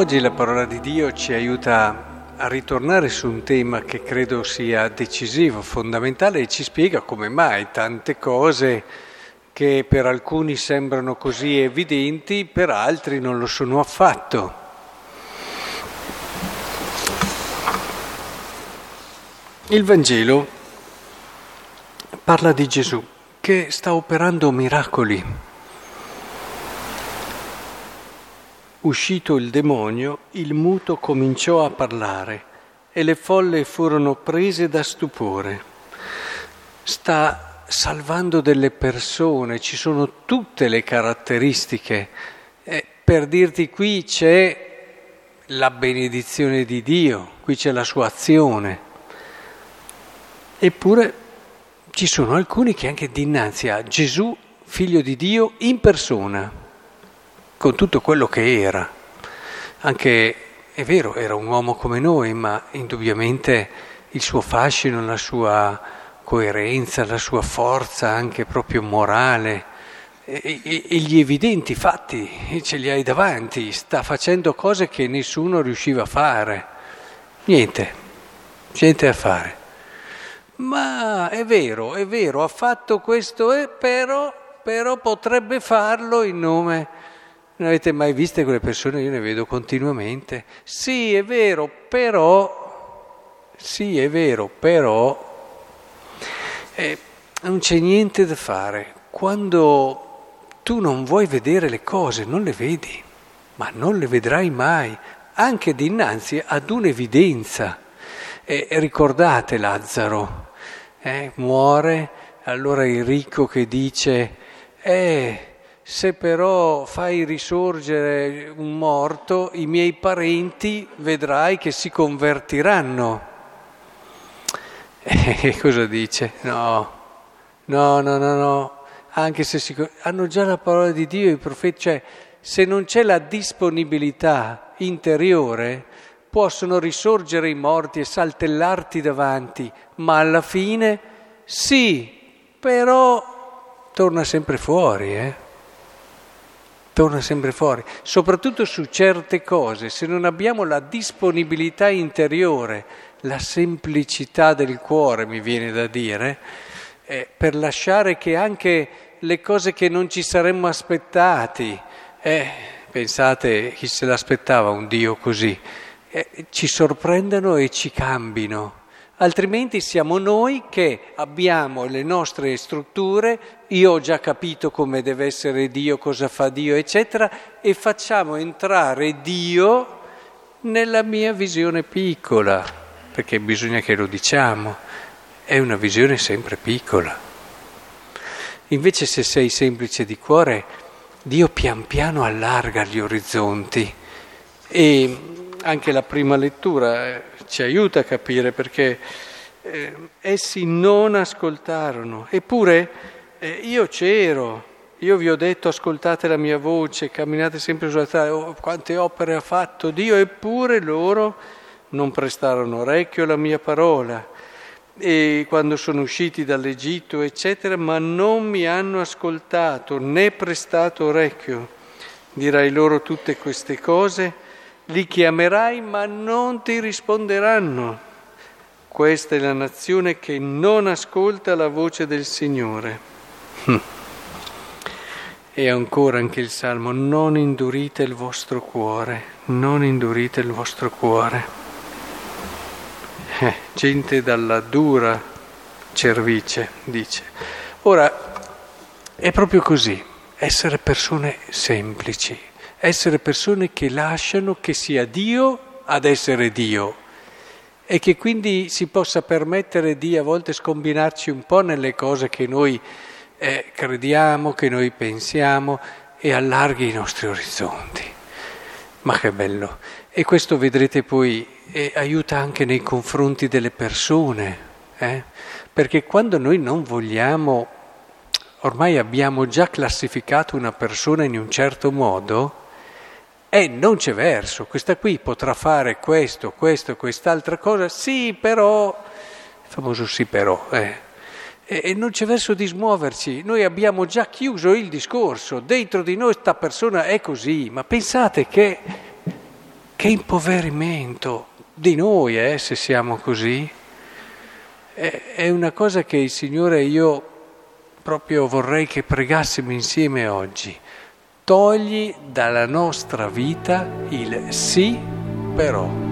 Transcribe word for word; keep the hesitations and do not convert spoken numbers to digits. Oggi la parola di Dio ci aiuta a ritornare su un tema che credo sia decisivo, fondamentale, e ci spiega come mai tante cose che per alcuni sembrano così evidenti, per altri non lo sono affatto. Il Vangelo parla di Gesù che sta operando miracoli. Uscito il demonio, il muto cominciò a parlare e le folle furono prese da stupore. Sta salvando delle persone, ci sono tutte le caratteristiche. Eh, per dirti, qui c'è la benedizione di Dio, qui c'è la sua azione. Eppure ci sono alcuni che anche dinanzi a Gesù, figlio di Dio, in persona, con tutto quello che era. Anche, è vero, era un uomo come noi, ma indubbiamente il suo fascino, la sua coerenza, la sua forza anche proprio morale e, e, e gli evidenti fatti, ce li hai davanti, sta facendo cose che nessuno riusciva a fare. Niente, niente da fare. Ma è vero, è vero, ha fatto questo e però, però potrebbe farlo in nome... Non avete mai viste quelle persone? Io ne vedo continuamente. Sì, è vero, però... Sì, è vero, però... Eh, non c'è niente da fare. Quando tu non vuoi vedere le cose, non le vedi, ma non le vedrai mai, anche dinanzi ad un'evidenza. Eh, ricordate Lazzaro, eh, muore, allora il ricco che dice... Eh, Se però fai risorgere un morto, i miei parenti vedrai che si convertiranno. E cosa dice? No, no, no, no, no. Anche se si... hanno già la parola di Dio, i profeti, cioè se non c'è la disponibilità interiore, possono risorgere i morti e saltellarti davanti, ma alla fine sì, però torna sempre fuori, eh? torna sempre fuori, soprattutto su certe cose. Se non abbiamo la disponibilità interiore, la semplicità del cuore, mi viene da dire, eh, per lasciare che anche le cose che non ci saremmo aspettati, eh, pensate chi se l'aspettava un Dio così, eh, ci sorprendano e ci cambino. Altrimenti siamo noi che abbiamo le nostre strutture, io ho già capito come deve essere Dio, cosa fa Dio, eccetera, e facciamo entrare Dio nella mia visione piccola, perché bisogna che lo diciamo, è una visione sempre piccola. Invece se sei semplice di cuore, Dio pian piano allarga gli orizzonti. E anche la prima lettura ci aiuta a capire, perché eh, essi non ascoltarono. Eppure eh, io c'ero, io vi ho detto ascoltate la mia voce, camminate sempre sulla strada, oh, quante opere ha fatto Dio, eppure loro non prestarono orecchio alla mia parola. E quando sono usciti dall'Egitto, eccetera, ma non mi hanno ascoltato né prestato orecchio. Dirai loro tutte queste cose, li chiamerai ma non ti risponderanno. Questa è la nazione che non ascolta la voce del Signore. E ancora anche il Salmo, non indurite il vostro cuore, non indurite il vostro cuore. Eh, gente dalla dura cervice, dice. Ora, è proprio così, essere persone semplici. Essere persone che lasciano che sia Dio ad essere Dio e che quindi si possa permettere di a volte scombinarci un po' nelle cose che noi eh, crediamo, che noi pensiamo, e allarghi i nostri orizzonti. Ma che bello! E questo vedrete poi eh, aiuta anche nei confronti delle persone, eh? Perché quando noi non vogliamo, ormai abbiamo già classificato una persona in un certo modo, e eh, non c'è verso, questa qui potrà fare questo, questo, quest'altra cosa, sì però, il famoso sì però, eh. e, e non c'è verso di smuoverci, noi abbiamo già chiuso il discorso, dentro di noi sta persona è così, ma pensate che Che impoverimento di noi, eh, se siamo così. È, è una cosa che il Signore io proprio vorrei che pregassimo insieme oggi. Togli dalla nostra vita il sì però.